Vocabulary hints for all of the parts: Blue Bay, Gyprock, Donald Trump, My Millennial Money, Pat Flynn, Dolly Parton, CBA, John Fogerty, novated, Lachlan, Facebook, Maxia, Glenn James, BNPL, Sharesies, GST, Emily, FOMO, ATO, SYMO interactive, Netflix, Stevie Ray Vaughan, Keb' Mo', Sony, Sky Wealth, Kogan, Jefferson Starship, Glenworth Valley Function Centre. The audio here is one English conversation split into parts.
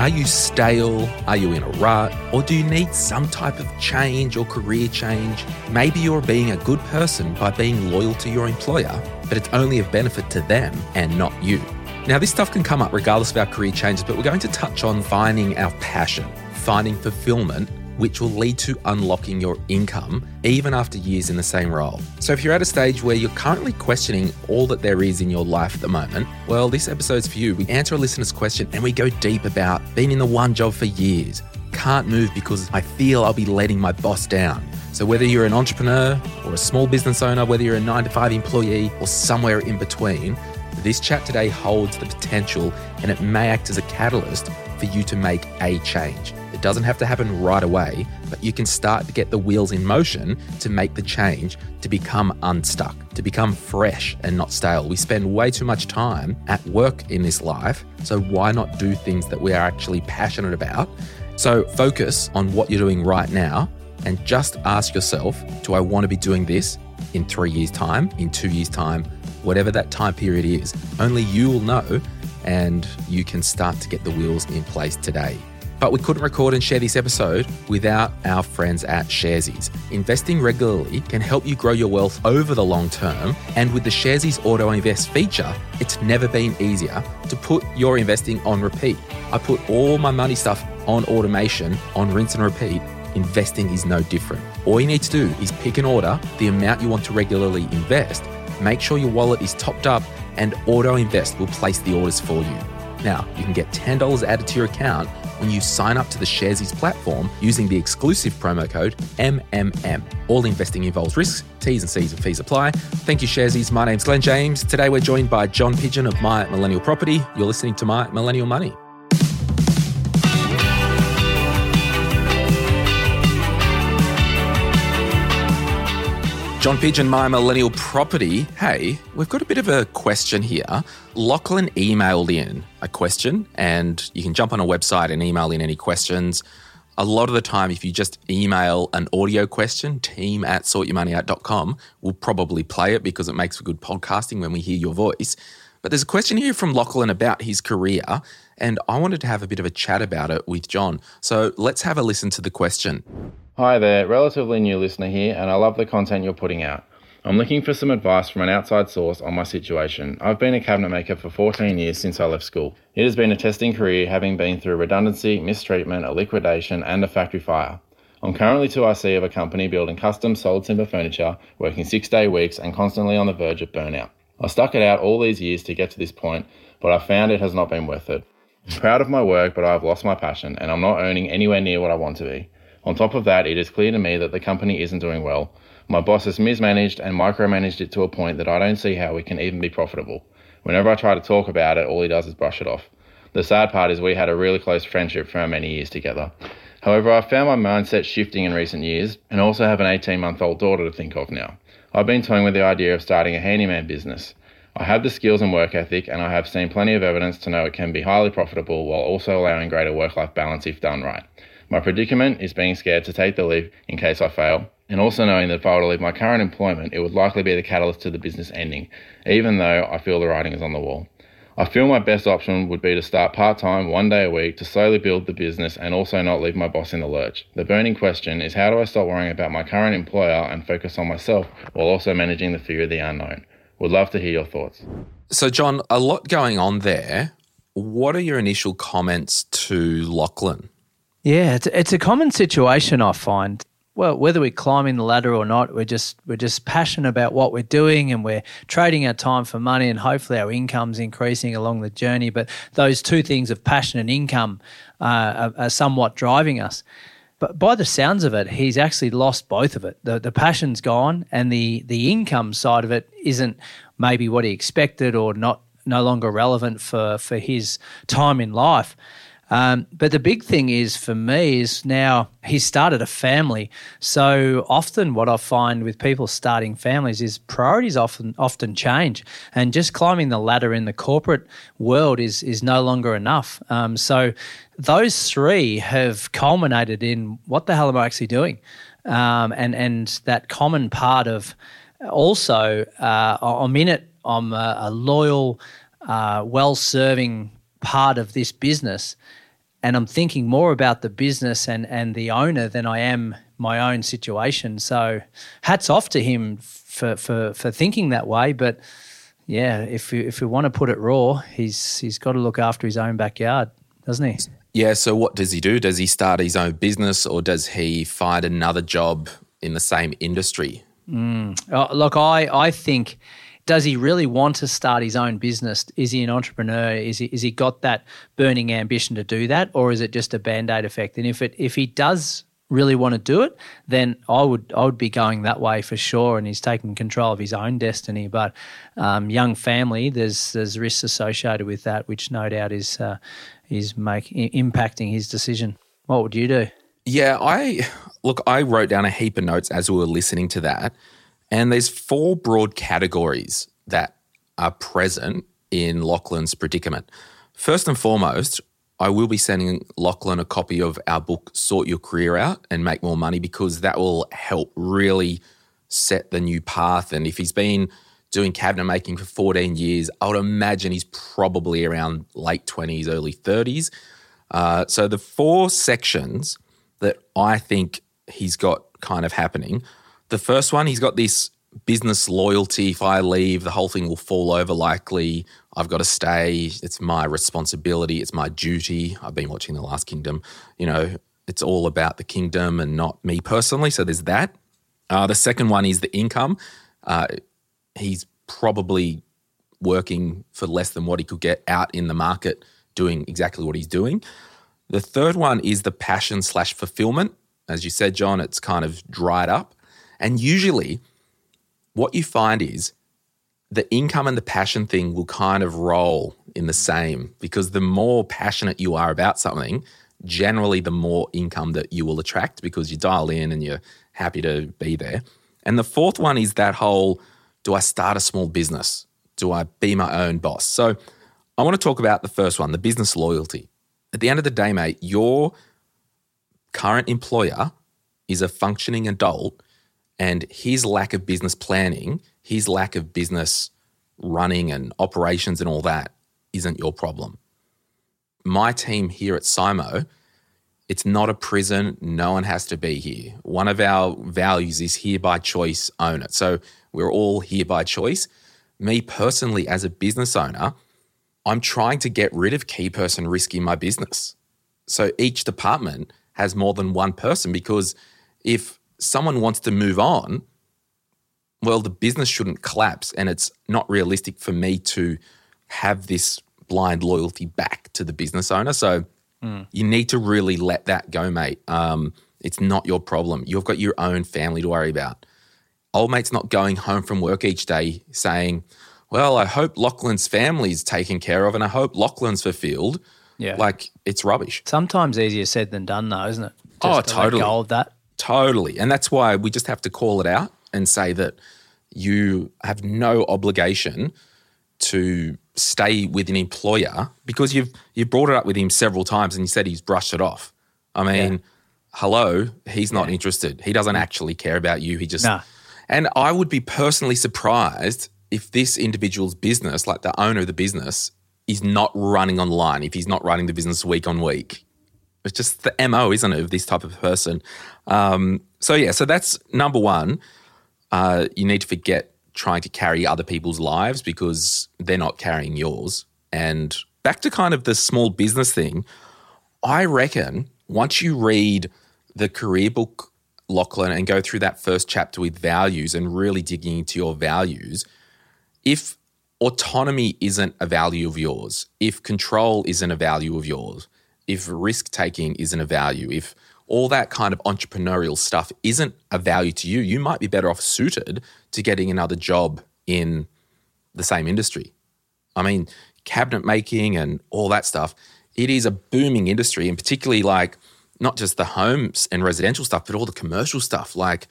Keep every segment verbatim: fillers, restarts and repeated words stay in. Are you stale? Are you in a rut? Or do you need some type of change or career change? Maybe you're being a good person by being loyal to your employer, but it's only of benefit to them and not you. Now, this stuff can come up regardless of our career changes, but we're going to touch on finding our passion, finding fulfillment, which will lead to unlocking your income even after years in the same role. So if you're at a stage where you're currently questioning all that there is in your life at the moment, well, this episode's for you. We answer a listener's question and we go deep about being in the one job for years. Can't move because I feel I'll be letting my boss down. So whether you're an entrepreneur or a small business owner, whether you're a nine to five employee or somewhere in between, this chat today holds the potential and it may act as a catalyst for you to make a change. It doesn't have to happen right away, but you can start to get the wheels in motion to make the change, to become unstuck, to become fresh and not stale. We spend way too much time at work in this life, so why not do things that we are actually passionate about? So focus on what you're doing right now and just ask yourself, do I want to be doing this in three years' time, in two years' time, whatever that time period is? Only you will know, and you can start to get the wheels in place today. But we couldn't record and share this episode without our friends at Sharesies. Investing regularly can help you grow your wealth over the long term. And with the Sharesies Auto Invest feature, it's never been easier to put your investing on repeat. I put all my money stuff on automation, on rinse and repeat. Investing is no different. All you need to do is pick and order the amount you want to regularly invest. Make sure your wallet is topped up and Auto Invest will place the orders for you. Now, you can get ten dollars added to your account when you sign up to the Sharesies platform using the exclusive promo code M M M. All investing involves risks, T's and C's and fees apply. Thank you, Sharesies. My name's Glenn James. Today we're joined by John Pidgeon of My Millennial Property. You're listening to My Millennial Money. John Pidgeon, My Millennial Property. Hey, we've got a bit of a question here. Lachlan emailed in a question, and you can jump on a website and email in any questions. A lot of the time, if you just email an audio question, team at sort your money out dot com, we'll probably play it because it makes for good podcasting when we hear your voice. But there's a question here from Lachlan about his career, and I wanted to have a bit of a chat about it with John. So let's have a listen to the question. Hi there, relatively new listener here, and I love the content you're putting out. I'm looking for some advice from an outside source on my situation. I've been a cabinet maker for fourteen years since I left school. It has been a testing career, having been through redundancy, mistreatment, a liquidation, and a factory fire. I'm currently two I C of a company building custom solid timber furniture, working six-day weeks and constantly on the verge of burnout. I stuck it out all these years to get to this point, but I found it has not been worth it. I'm proud of my work, but I have lost my passion, and I'm not earning anywhere near what I want to be. On top of that, it is clear to me that the company isn't doing well. My boss has mismanaged and micromanaged it to a point that I don't see how we can even be profitable. Whenever I try to talk about it, all he does is brush it off. The sad part is we had a really close friendship for many years together. However, I've found my mindset shifting in recent years and also have an eighteen-month-old daughter to think of now. I've been toying with the idea of starting a handyman business. I have the skills and work ethic, and I have seen plenty of evidence to know it can be highly profitable while also allowing greater work-life balance if done right. My predicament is being scared to take the leap in case I fail, and also knowing that if I were to leave my current employment, it would likely be the catalyst to the business ending, even though I feel the writing is on the wall. I feel my best option would be to start part-time one day a week to slowly build the business and also not leave my boss in the lurch. The burning question is, how do I stop worrying about my current employer and focus on myself while also managing the fear of the unknown? Would love to hear your thoughts. So John, a lot going on there. What are your initial comments to Lachlan? Yeah, it's it's a common situation I find. Well, whether we're climbing the ladder or not, we're just we're just passionate about what we're doing, and we're trading our time for money, and hopefully our income's increasing along the journey. But those two things of passion and income uh, are, are somewhat driving us. But by the sounds of it, he's actually lost both of it. The the passion's gone, and the the income side of it isn't maybe what he expected, or not no longer relevant for for his time in life. Um, but the big thing is for me is now he's started a family. So often what I find with people starting families is priorities often often change, and just climbing the ladder in the corporate world is is no longer enough. Um, so those three have culminated in what the hell am I actually doing? Um, and, and that common part of also uh, I'm in it, I'm a, a loyal, uh, well-serving part of this business, and I'm thinking more about the business and, and the owner than I am my own situation. So hats off to him for for, for thinking that way. But, yeah, if you, if you want to put it raw, he's he's got to look after his own backyard, doesn't he? Yeah, so what does he do? Does he start his own business, or does he find another job in the same industry? Mm. Oh, look, I, I think... Does he really want to start his own business? Is he an entrepreneur? Is he is he got that burning ambition to do that, or is it just a band-aid effect? And if it if he does really want to do it, then I would I would be going that way for sure. And he's taking control of his own destiny. But um, young family, there's there's risks associated with that, which no doubt is uh, is make, impacting his decision. What would you do? Yeah, I look. I wrote down a heap of notes as we were listening to that. And there's four broad categories that are present in Lachlan's predicament. First and foremost, I will be sending Lachlan a copy of our book, Sort Your Career Out and Make More Money, because that will help really set the new path. And if he's been doing cabinet making for fourteen years, I would imagine he's probably around late twenties, early thirties. Uh, so the four sections that I think he's got kind of happening. The first one, he's got this business loyalty. If I leave, the whole thing will fall over likely. I've got to stay. It's my responsibility. It's my duty. I've been watching The Last Kingdom. You know, it's all about the kingdom and not me personally. So there's that. Uh, the second one is the income. Uh, he's probably working for less than what he could get out in the market doing exactly what he's doing. The third one is the passion slash fulfillment. As you said, John, it's kind of dried up. And usually what you find is the income and the passion thing will kind of roll in the same, because the more passionate you are about something, generally the more income that you will attract, because you dial in and you're happy to be there. And the fourth one is that whole, do I start a small business? Do I be my own boss? So I want to talk about the first one, the business loyalty. At the end of the day, mate, your current employer is a functioning adult. And his lack of business planning, his lack of business running and operations and all that isn't your problem. My team here at SYMO, it's not a prison. No one has to be here. One of our values is here by choice, own it. So we're all here by choice. Me personally, as a business owner, I'm trying to get rid of key person risk in my business. So each department has more than one person, because if someone wants to move on, well, the business shouldn't collapse, and it's not realistic for me to have this blind loyalty back to the business owner. So mm. you need to really let that go, mate. Um, it's not your problem. You've got your own family to worry about. Old mate's not going home from work each day saying, well, I hope Lachlan's family's taken care of and I hope Lachlan's fulfilled. Yeah. Like, it's rubbish. Sometimes easier said than done though, isn't it? Just oh, to totally. Let go of that. Totally. And that's why we just have to call it out and say that you have no obligation to stay with an employer, because you've you've brought it up with him several times and you said he's brushed it off. I mean, yeah. hello, he's not yeah. interested. He doesn't actually care about you. He just nah. And I would be personally surprised if this individual's business, like the owner of the business, is not running online, if he's not running the business week on week. It's just the M O, isn't it, of this type of person. Um, so, yeah, so that's number one. Uh, you need to forget trying to carry other people's lives, because they're not carrying yours. And back to kind of the small business thing, I reckon once you read the career book, Lachlan, and go through that first chapter with values and really digging into your values, if autonomy isn't a value of yours, if control isn't a value of yours, if risk-taking isn't a value, if all that kind of entrepreneurial stuff isn't a value to you. You might be better off suited to getting another job in the same industry. I mean, cabinet making and all that stuff, it is a booming industry, and particularly like not just the homes and residential stuff, but all the commercial stuff. Like,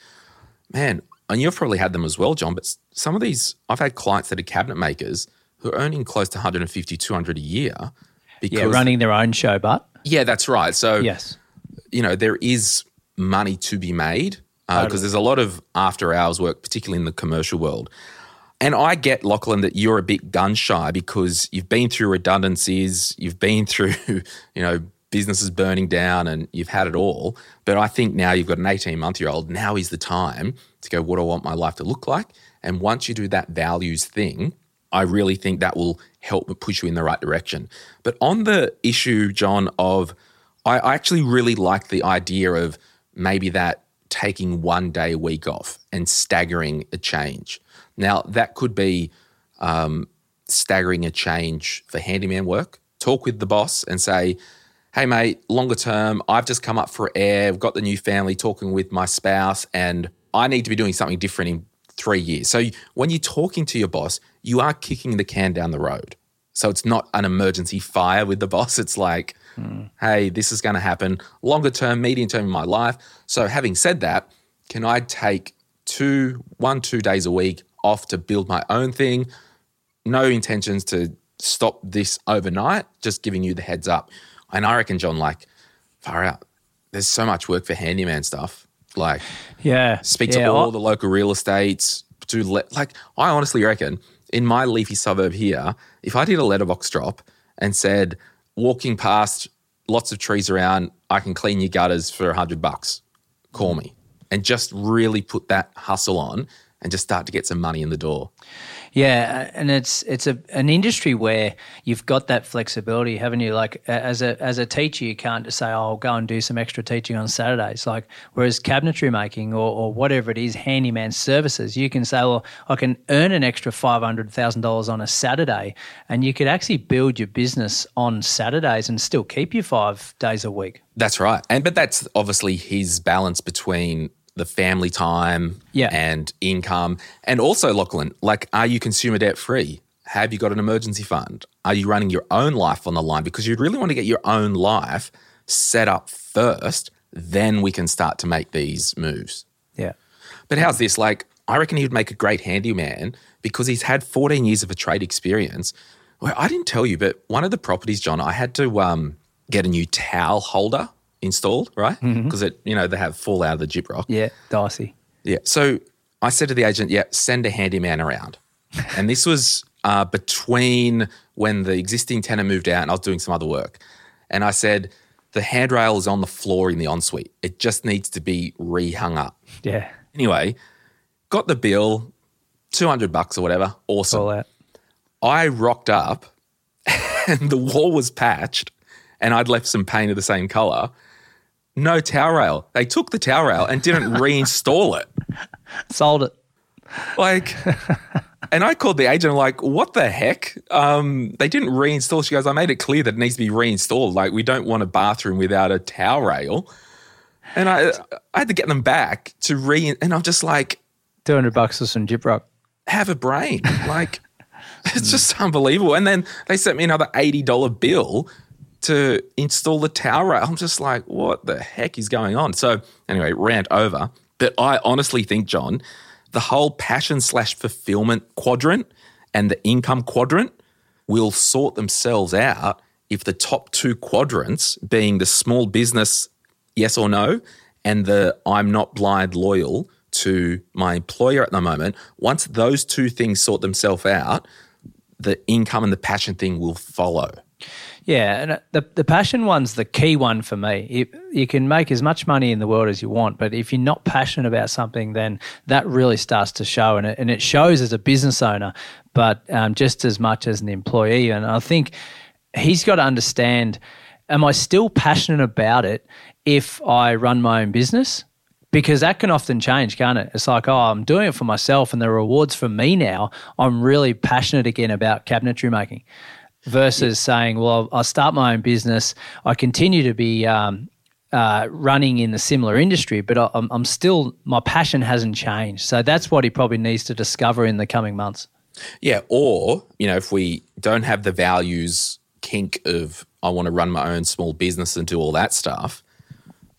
man, and you've probably had them as well, John, but some of these, I've had clients that are cabinet makers who are earning close to one fifty, two hundred a year. Because, yeah, running their own show, but. Yeah, that's right. So, yes, you know, there is money to be made because uh, totally. there's a lot of after hours work, particularly in the commercial world. And I get, Lachlan, that you're a bit gun shy because you've been through redundancies, you've been through, you know, businesses burning down, and you've had it all. But I think now you've got an eighteen-month-year-old, now is the time to go, what do I want my life to look like? And once you do that values thing, I really think that will help push you in the right direction. But on the issue, John, of I, I actually really like the idea of maybe that taking one day a week off and staggering a change. Now, that could be um, staggering a change for handyman work. Talk with the boss and say, hey, mate, longer term, I've just come up for air. I've got the new family, talking with my spouse, and I need to be doing something different in three years. So when you're talking to your boss, you are kicking the can down the road. So it's not an emergency fire with the boss. It's like, mm. hey, this is going to happen longer term, medium term in my life. So having said that, can I take two, one, two days a week off to build my own thing? No intentions to stop this overnight, just giving you the heads up. And I reckon, John, like, far out, there's so much work for handyman stuff. Like, yeah, speak to yeah, all well, the local real estates. Do le- like, I honestly reckon in my leafy suburb here, if I did a letterbox drop and said, walking past lots of trees around, I can clean your gutters for a hundred bucks, call me. And just really put that hustle on and just start to get some money in the door. Yeah, and it's it's a an industry where you've got that flexibility, haven't you? Like as a as a teacher, you can't just say, oh, I'll go and do some extra teaching on Saturdays. Like whereas cabinetry making or, or whatever it is, handyman services, you can say, well, I can earn an extra five hundred thousand dollars on a Saturday, and you could actually build your business on Saturdays and still keep your five days a week. That's right. And but that's obviously his balance between the family time yeah. and income. And also, Lachlan, like, are you consumer debt free? Have you got an emergency fund? Are you running your own life on the line? Because you'd really want to get your own life set up first, then we can start to make these moves. Yeah. But how's this? Like, I reckon he would make a great handyman because he's had fourteen years of a trade experience. Well, I didn't tell you, but one of the properties, John, I had to um, get a new towel holder installed, right? Because mm-hmm. it, you know, they have fall out of the gyprock. Yeah, dicey. Yeah. So I said to the agent, yeah, send a handyman around. And this was uh, between when the existing tenant moved out and I was doing some other work. And I said, the handrail is on the floor in the ensuite. It just needs to be re-hung up. Yeah. Anyway, got the bill, two hundred bucks or whatever. Awesome. All out. I rocked up and the wall was patched and I'd left some paint of the same colour. No towel rail. They took the towel rail and didn't reinstall it. Sold it. Like, and I called the agent, like, what the heck? Um, they didn't reinstall. She goes, I made it clear that it needs to be reinstalled. Like, we don't want a bathroom without a towel rail. And I I had to get them back to re, and I'm just like. two hundred bucks for some gyprock. Have a brain. Like, it's just unbelievable. And then they sent me another eighty dollars bill to install the towel rail. I'm just like, what the heck is going on? So anyway, rant over. But I honestly think, John, the whole passion slash fulfillment quadrant and the income quadrant will sort themselves out if the top two quadrants, being the small business, yes or no, and the I'm not blind loyal to my employer at the moment, once those two things sort themselves out, the income and the passion thing will follow. Yeah, and the the passion one's the key one for me. It, you can make as much money in the world as you want, but if you're not passionate about something, then that really starts to show, and it, and it shows as a business owner, but um, just as much as an employee. And I think he's got to understand, am I still passionate about it if I run my own business? Because that can often change, can't it? It's like, oh, I'm doing it for myself and the reward's for me now. I'm really passionate again about cabinetry making. Versus saying, well, I'll start my own business. I continue to be um, uh, running in the similar industry, but I, I'm, I'm still, my passion hasn't changed. So that's what he probably needs to discover in the coming months. Yeah, or, you know, if we don't have the values kink of I want to run my own small business and do all that stuff,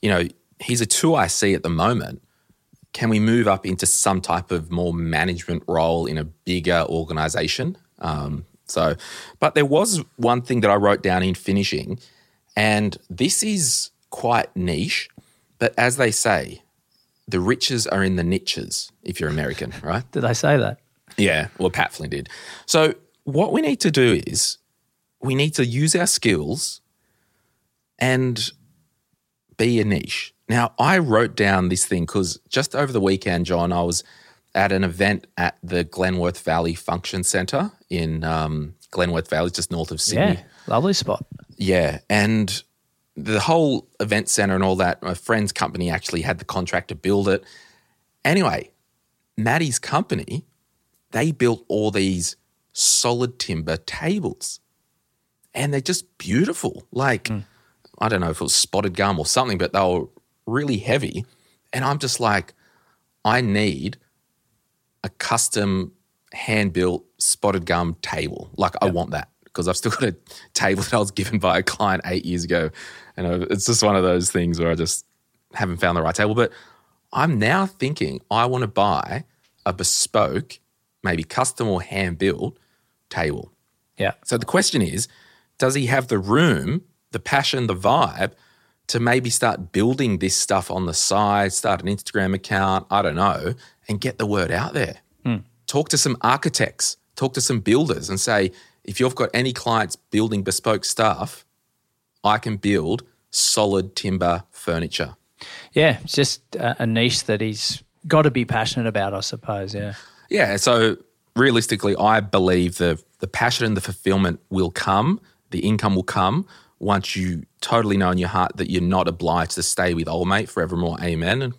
you know, he's a two I C at the moment. Can we move up into some type of more management role in a bigger organisation? Um, so, but there was one thing that I wrote down in finishing, and this is quite niche, but as they say, the riches are in the niches, if you're American, right? Did I say that? Yeah, well, Pat Flynn did. So what we need to do is we need to use our skills and be a niche. Now, I wrote down this thing because just over the weekend, John, I was at an event at the Glenworth Valley Function Centre in um, Glenworth Valley, just north of Sydney. Yeah, lovely spot. Yeah, and the whole event centre and all that, my friend's company actually had the contract to build it. Anyway, Maddie's company, they built all these solid timber tables and they're just beautiful. Like, mm. I don't know if it was spotted gum or something, but they were really heavy. And I'm just like, I need a custom hand-built spotted gum table. Like, yep. I want that because I've still got a table that I was given by a client eight years ago. And it's just one of those things where I just haven't found the right table. But I'm now thinking I want to buy a bespoke, maybe custom or hand-built table. Yeah. So the question is, does he have the room, the passion, the vibe to maybe start building this stuff on the side, start an Instagram account, I don't know, and get the word out there? Mm. Talk to some architects, talk to some builders and say, if you've got any clients building bespoke stuff, I can build solid timber furniture. Yeah, it's just a niche that he's got to be passionate about, I suppose, yeah. Yeah, so realistically, I believe the the passion and the fulfillment will come, the income will come, once you totally know in your heart that you're not obliged to stay with old mate forevermore, amen, and,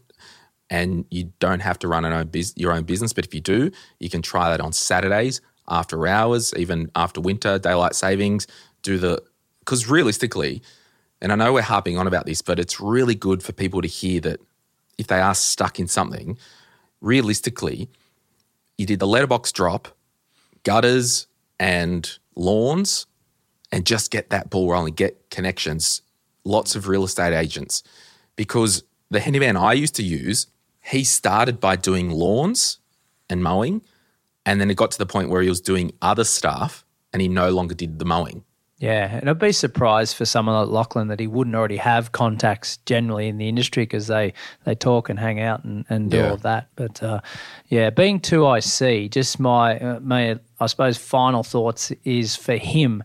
and you don't have to run an own bus- your own business. But if you do, you can try that on Saturdays, after hours, even after winter, daylight savings, do the – because realistically, and I know we're harping on about this, but it's really good for people to hear that if they are stuck in something, realistically, you did the letterbox drop, gutters and lawns, and just get that ball rolling, get connections, lots of real estate agents. Because the handyman I used to use, he started by doing lawns and mowing, and then it got to the point where he was doing other stuff and he no longer did the mowing. Yeah, and I'd be surprised for someone like Lachlan that he wouldn't already have contacts generally in the industry because they, they talk and hang out and, and do yeah. all of that. But, uh, yeah, being two I C, just my, uh, my, I suppose, final thoughts is for him,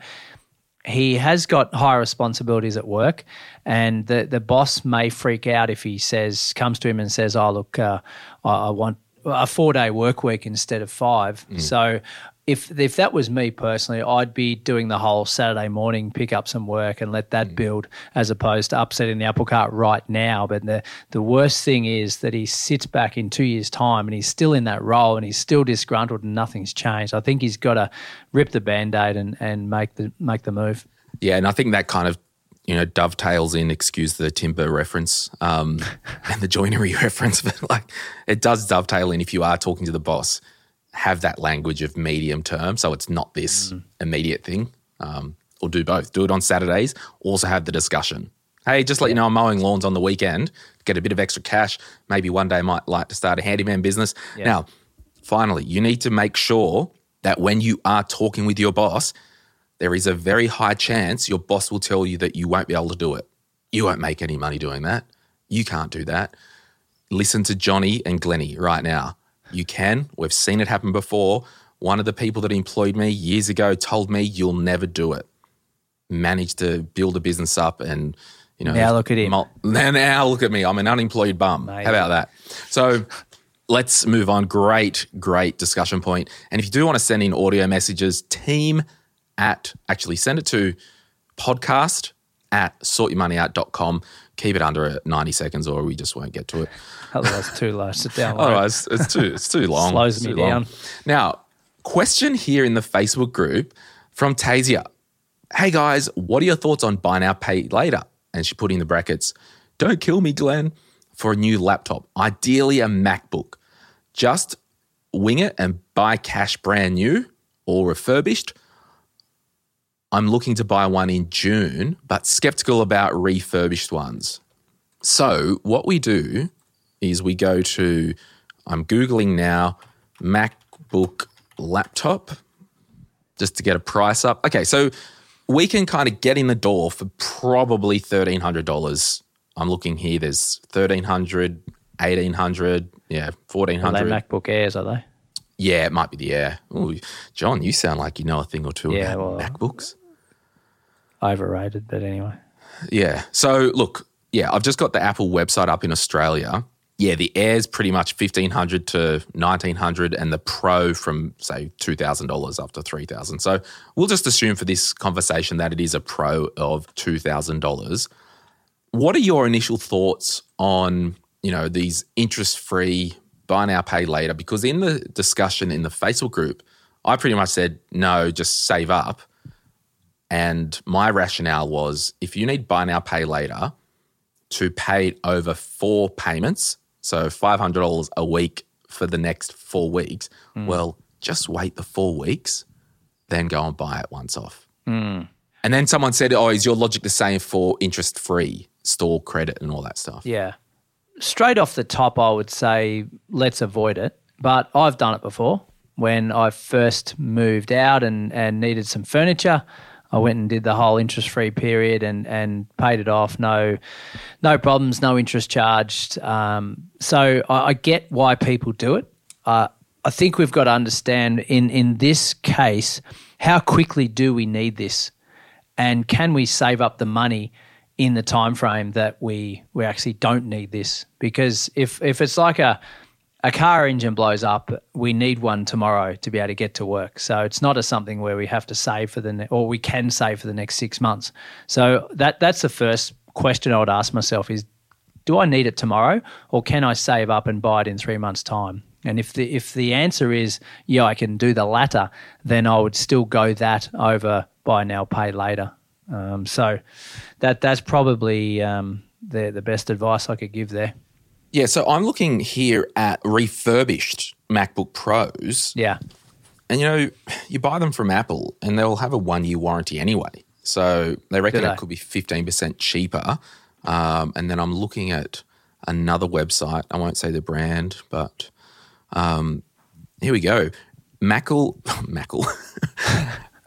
he has got higher responsibilities at work, and the, the boss may freak out if he says comes to him and says, oh, look, uh, I, I want a four-day work week instead of five. Mm. So if if that was me personally, I'd be doing the whole Saturday morning, pick up some work and let that mm. build as opposed to upsetting the apple cart right now. But the, the worst thing is that he sits back in two years' time and he's still in that role and he's still disgruntled and nothing's changed. I think he's got to rip the Band-Aid and, and make the make the move. Yeah, and I think that kind of, you know, dovetails in, excuse the timber reference um, and the joinery reference, but like it does dovetail in if you are talking to the boss. Have that language of medium term, so it's not this mm. immediate thing, um, or do both. Do it on Saturdays, also have the discussion. Hey, just let you know I'm mowing lawns on the weekend, get a bit of extra cash, maybe one day might like to start a handyman business. Yeah. Now, finally, you need to make sure that when you are talking with your boss, there is a very high chance your boss will tell you that you won't be able to do it. You won't make any money doing that. You can't do that. Listen to Johnny and Glennie right now. You can. We've seen it happen before. One of the people that employed me years ago told me you'll never do it. Managed to build a business up and, you know. Now look at him. Mul- now look at me. I'm an unemployed bum. Amazing. How about that? So let's move on. Great, great discussion point. And if you do want to send in audio messages, team at, actually send it to podcast at sort your money out dot com. Keep it under ninety seconds or we just won't get to it. Otherwise, it's too low. Sit down. Otherwise, it's too, it's too long. Slows it's me down. Long. Now, question here in the Facebook group from Tasia. Hey, guys, what are your thoughts on buy now, pay later? And she put in the brackets, don't kill me, Glenn, for a new laptop, ideally a MacBook. Just wing it and buy cash brand new or refurbished. I'm looking to buy one in June, but skeptical about refurbished ones. So what we do is we go to, I'm Googling now, MacBook laptop, just to get a price up. Okay, so we can kind of get in the door for probably thirteen hundred dollars. I'm looking here, there's thirteen hundred dollars, eighteen hundred dollars, yeah, fourteen hundred dollars. Are they MacBook Airs, are they? Yeah, it might be the Air. Ooh, John, you sound like you know a thing or two yeah, about well, MacBooks. Overrated, but anyway. Yeah, so look, yeah, I've just got the Apple website up in Australia. Yeah, the Air's pretty much fifteen hundred dollars to nineteen hundred dollars and the Pro from, say, two thousand dollars up to three thousand dollars. So we'll just assume for this conversation that it is a Pro of two thousand dollars. What are your initial thoughts on, you know, these interest-free buy now, pay later? Because in the discussion in the Facebook group, I pretty much said, no, just save up. And my rationale was if you need buy now, pay later to pay it over four payments, so five hundred dollars a week for the next four weeks, mm. well, just wait the four weeks, then go and buy it once off. Mm. And then someone said, oh, is your logic the same for interest-free? Store credit and all that stuff. Yeah. Straight off the top, I would say let's avoid it. But I've done it before. When I first moved out and, and needed some furniture, I went and did the whole interest-free period and, and paid it off. No no problems, no interest charged. Um, so I, I get why people do it. Uh, I think we've got to understand in, in this case, how quickly do we need this? And can we save up the money in the time frame that we we actually don't need this? Because if if it's like a a car engine blows up, we need one tomorrow to be able to get to work. So it's not a something where we have to save for the ne- or we can save for the next six months. So that that's the first question I would ask myself is, do I need it tomorrow or can I save up and buy it in three months' time? And if the if the answer is, yeah, I can do the latter, then I would still go that over buy now, pay later. Um, so that that's probably um, the the best advice I could give there. Yeah, so I'm looking here at refurbished MacBook Pros. Yeah. And, you know, you buy them from Apple and they'll have a one-year warranty anyway. So they reckon they? it could be fifteen percent cheaper. Um, and then I'm looking at another website. I won't say the brand, but um, here we go. Mackle, Mackle.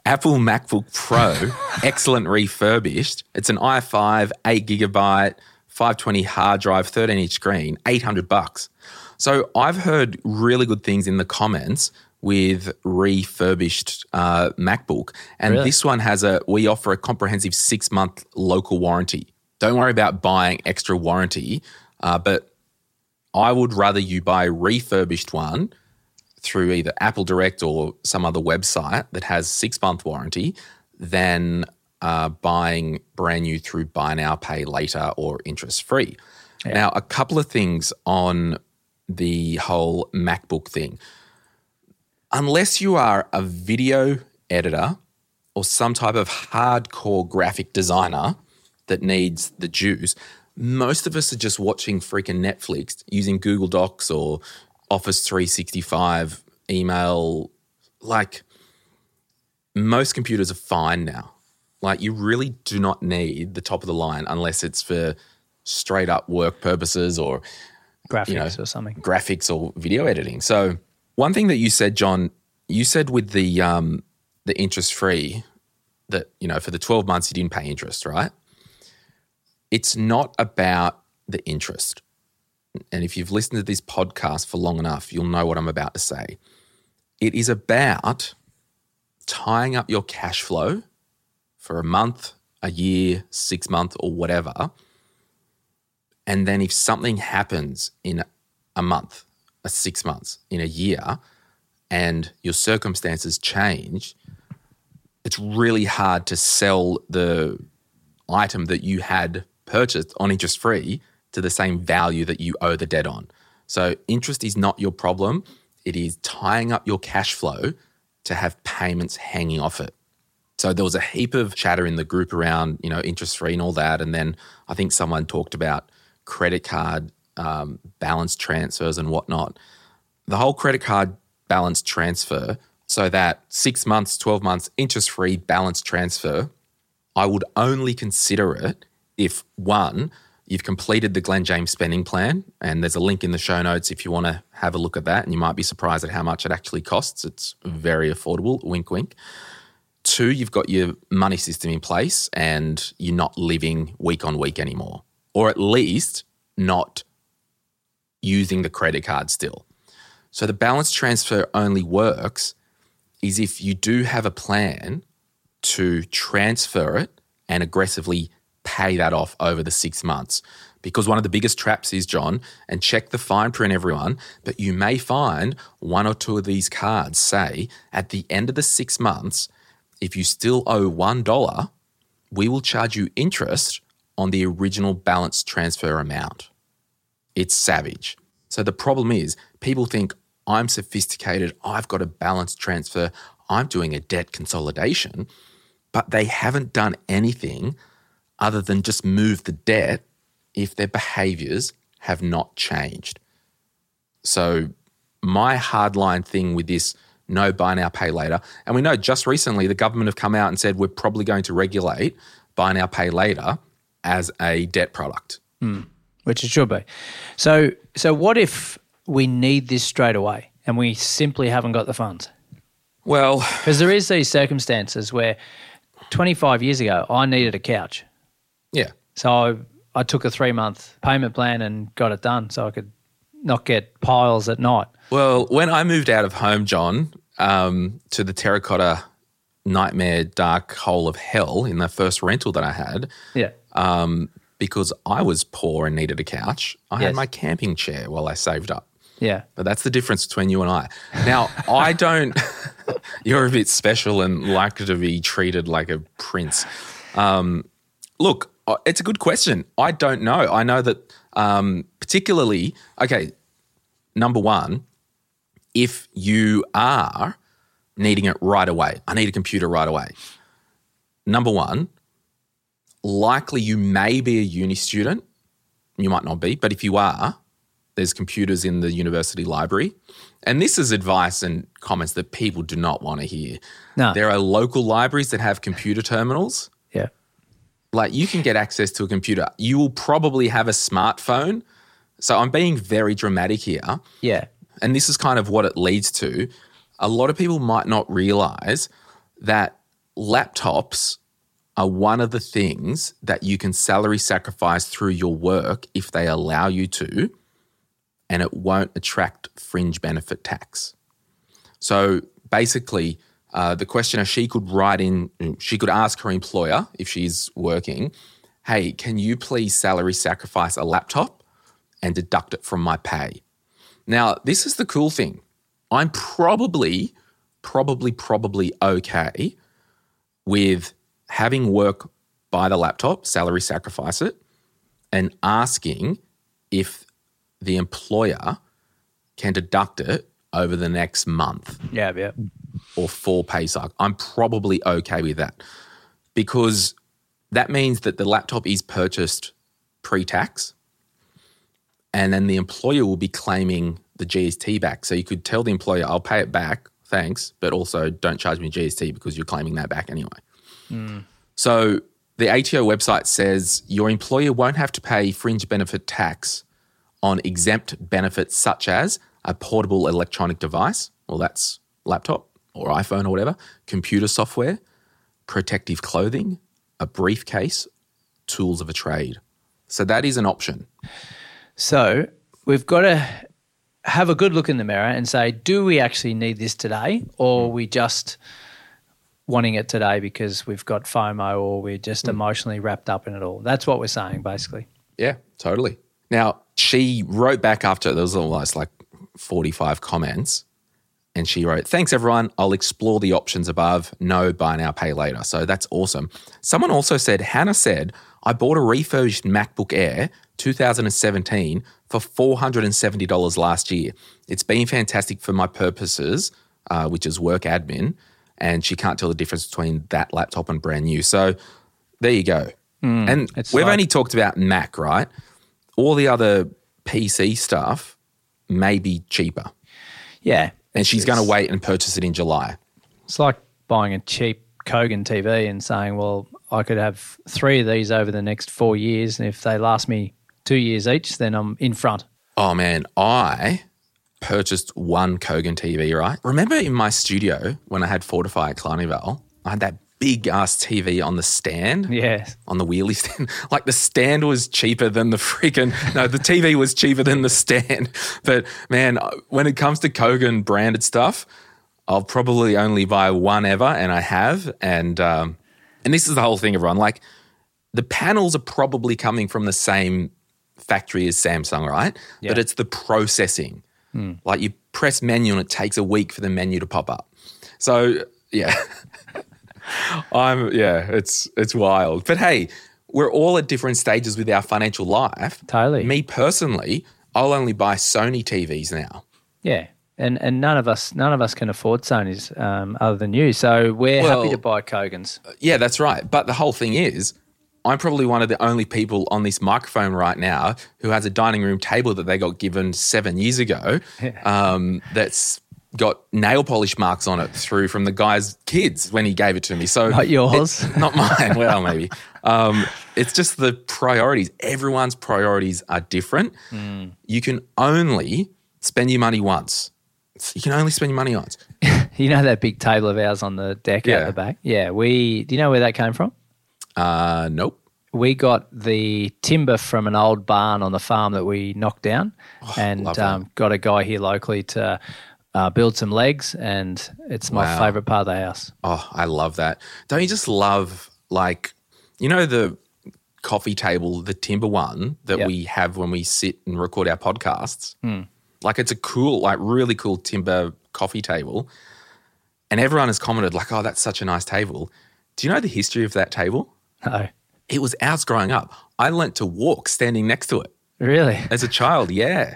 Apple MacBook Pro, excellent refurbished. It's an i five, eight gigabyte, five twenty hard drive, thirteen inch screen, eight hundred bucks. So I've heard really good things in the comments with refurbished uh, MacBook. And really? This one has a, we offer a comprehensive six-month local warranty. Don't worry about buying extra warranty, uh, but I would rather you buy a refurbished one through either Apple Direct or some other website that has six-month warranty than uh, buying brand new through buy now, pay later or interest-free. Yeah. Now, a couple of things on the whole MacBook thing. Unless you are a video editor or some type of hardcore graphic designer that needs the juice, most of us are just watching freaking Netflix using Google Docs or Office three sixty-five, email, like most computers are fine now. Like you really do not need the top of the line unless it's for straight up work purposes or graphics you know, or something. Graphics or video editing. So one thing that you said, John, you said with the um, the interest free that, you know, for the twelve months you didn't pay interest, right? It's not about the interest. And if you've listened to this podcast for long enough, you'll know what I'm about to say. It is about tying up your cash flow for a month, a year, six months or whatever. And then if something happens in a month, a six months, in a year, and your circumstances change, it's really hard to sell the item that you had purchased on interest free to the same value that you owe the debt on. So interest is not your problem. It is tying up your cash flow to have payments hanging off it. So there was a heap of chatter in the group around, you know, interest-free and all that. And then I think someone talked about credit card um, balance transfers and whatnot, the whole credit card balance transfer, so that six months, twelve months, interest-free balance transfer, I would only consider it if, one, you've completed the Glenn James spending plan, and there's a link in the show notes if you want to have a look at that, and you might be surprised at how much it actually costs. It's very affordable, wink, wink. Two, you've got your money system in place and you're not living week on week anymore, or at least not using the credit card still. So the balance transfer only works is if you do have a plan to transfer it and aggressively pay that off over the six months. Because one of the biggest traps is, John, and check the fine print, everyone, but you may find one or two of these cards say at the end of the six months, if you still owe one dollar, we will charge you interest on the original balance transfer amount. It's savage. So the problem is people think, I'm sophisticated, I've got a balance transfer, I'm doing a debt consolidation, but they haven't done anything other than just move the debt if their behaviours have not changed. So my hardline thing with this, no buy now, pay later, and we know just recently the government have come out and said we're probably going to regulate buy now, pay later as a debt product. Mm, which it should be. So, so what if we need this straight away and we simply haven't got the funds? Well, because there is these circumstances where twenty-five years ago, I needed a couch. Yeah. So I, I took a three-month payment plan and got it done so I could not get piles at night. Well, when I moved out of home, John, um, to the terracotta nightmare dark hole of hell in the first rental that I had, yeah, um, because I was poor and needed a couch, I yes. had my camping chair while I saved up. Yeah. But that's the difference between you and I. Now, I don't – you're a bit special and like to be treated like a prince. Um, look, it's a good question. I don't know. I know that um, particularly – okay, number one, if you are needing it right away, I need a computer right away. Number one, likely you may be a uni student. You might not be, but if you are – there's computers in the university library. And this is advice and comments that people do not want to hear. No. There are local libraries that have computer terminals. Yeah. Like you can get access to a computer. You will probably have a smartphone. So I'm being very dramatic here. Yeah. And this is kind of what it leads to. A lot of people might not realise that laptops are one of the things that you can salary sacrifice through your work if they allow you to, and it won't attract fringe benefit tax. So basically, uh, the questioner, she could write in, she could ask her employer if she's working, hey, can you please salary sacrifice a laptop and deduct it from my pay? Now, this is the cool thing. I'm probably, probably, probably okay with having work by the laptop, salary sacrifice it, and asking if the employer can deduct it over the next month. Yeah, yeah. Or four pay cycle. I'm probably okay with that because that means that the laptop is purchased pre-tax and then the employer will be claiming the G S T back. So you could tell the employer, I'll pay it back, thanks, but also don't charge me G S T because you're claiming that back anyway. Mm. So the A T O website says your employer won't have to pay fringe benefit tax on exempt benefits such as a portable electronic device, well, that's laptop or iPhone or whatever, computer software, protective clothing, a briefcase, tools of a trade. So that is an option. So we've got to have a good look in the mirror and say, do we actually need this today, or are we just wanting it today because we've got FOMO or we're just mm. emotionally wrapped up in it all? That's what we're saying basically. Yeah, totally. Now, she wrote back after, there was almost like forty-five comments, and she wrote, thanks everyone, I'll explore the options above, no buy now, pay later. So that's awesome. Someone also said, Hannah said, I bought a refurbished MacBook Air two thousand seventeen for four hundred seventy dollars last year. It's been fantastic for my purposes, uh, which is work admin, and she can't tell the difference between that laptop and brand new. So there you go. Mm, and we've like- only talked about Mac, right? all the other P C stuff may be cheaper. Yeah. And she's going to wait and purchase it in July. It's like buying a cheap Kogan T V and saying, well, I could have three of these over the next four years, and if they last me two years each, then I'm in front. Oh, man, I purchased one Kogan T V, right? Remember in my studio when I had Fortify at Clonieval, I had that big-ass T V on the stand? Yeah. On the wheelie stand. Like the stand was cheaper than the freaking – no, the T V was cheaper than the stand. But, man, when it comes to Kogan-branded stuff, I'll probably only buy one ever, and I have, and um, – and this is the whole thing, everyone. Like, the panels are probably coming from the same factory as Samsung, right? Yeah. But it's the processing. Mm. Like, you press menu and it takes a week for the menu to pop up. So, yeah. I'm, yeah, it's it's wild. But, hey, we're all at different stages with our financial life. Totally. Me personally, I'll only buy Sony T Vs now. Yeah. And and none of us none of us can afford Sonys um, other than you, so we're well, happy to buy Kogans. Yeah, that's right. But the whole thing is, I'm probably one of the only people on this microphone right now who has a dining room table that they got given seven years ago um, that's got nail polish marks on it through from the guy's kids when he gave it to me. So not yours, not mine. Well, maybe um, it's just the priorities. Everyone's priorities are different. Mm. You can only spend your money once. You can only spend your money on it. You know that big table of ours on the deck yeah. out the back? Yeah. We. Do you know where that came from? Uh, nope. We got the timber from an old barn on the farm that we knocked down oh, and um, got a guy here locally to uh, build some legs, and it's my wow. favourite part of the house. Oh, I love that. Don't you just love, like, you know the coffee table, the timber one that yep. we have when we sit and record our podcasts? Mm. Like, it's a cool, like really cool timber coffee table, and everyone has commented like, oh, that's such a nice table. Do you know the history of that table? No. It was ours growing up. I learnt to walk standing next to it. Really? As a child, yeah.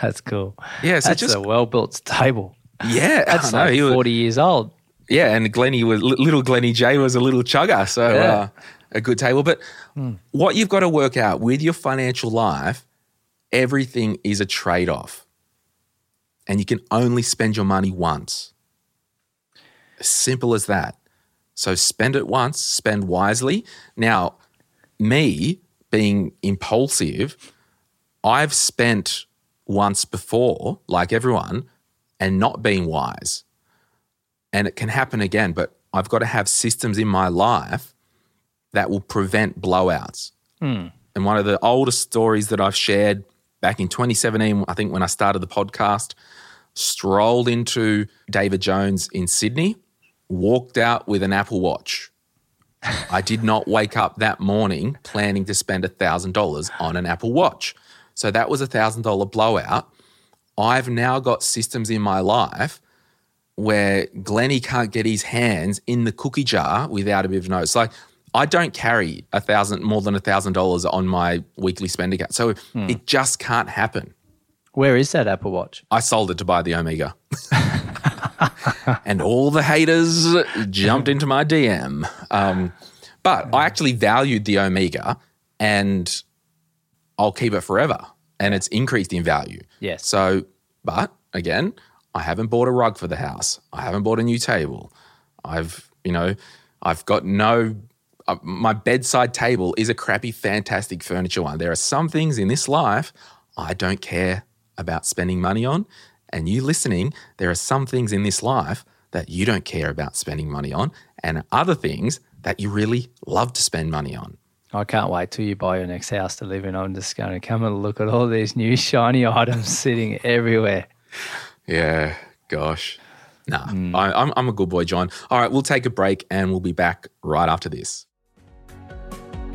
That's cool. Yeah. So that's just, a well-built table. Yeah. That's I like know, forty was, years old. Yeah, and Glenny was, little Glenny J was a little chugger, so yeah. uh, a good table. But mm. what you've got to work out with your financial life, everything is a trade-off, and you can only spend your money once. As simple as that. So spend it once, spend wisely. Now, me being impulsive, I've spent once before, like everyone, and not being wise. And it can happen again, but I've got to have systems in my life that will prevent blowouts. Mm. And one of the oldest stories that I've shared back in twenty seventeen, I think when I started the podcast, strolled into David Jones in Sydney, walked out with an Apple Watch. I did not wake up that morning planning to spend one thousand dollars on an Apple Watch. So that was a one thousand dollars blowout. I've now got systems in my life where Glenny can't get his hands in the cookie jar without a bit of notice. Like, I don't carry a thousand more than a thousand dollars on my weekly spend account, so mm. it just can't happen. Where is that Apple Watch? I sold it to buy the Omega, and all the haters jumped into my D M. Um, but I actually valued the Omega, and I'll keep it forever, and it's increased in value. Yes. So, but again, I haven't bought a rug for the house. I haven't bought a new table. I've, you know, I've got no. My bedside table is a crappy, fantastic furniture one. There are some things in this life I don't care about spending money on. And you listening, there are some things in this life that you don't care about spending money on, and other things that you really love to spend money on. I can't wait till you buy your next house to live in. I'm just going to come and look at all these new shiny items sitting everywhere. Yeah, gosh. Nah, mm. I, I'm, I'm a good boy, John. All right, we'll take a break and we'll be back right after this.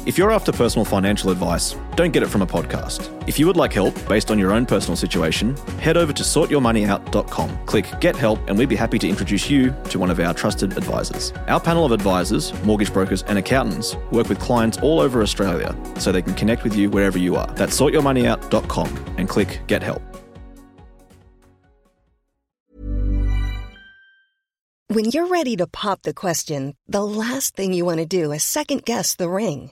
If you're after personal financial advice, don't get it from a podcast. If you would like help based on your own personal situation, head over to sort your money out dot com, click Get Help, and we'd be happy to introduce you to one of our trusted advisors. Our panel of advisors, mortgage brokers and accountants work with clients all over Australia, so they can connect with you wherever you are. That's sort your money out dot com and click Get Help. When you're ready to pop the question, the last thing you want to do is second-guess the ring.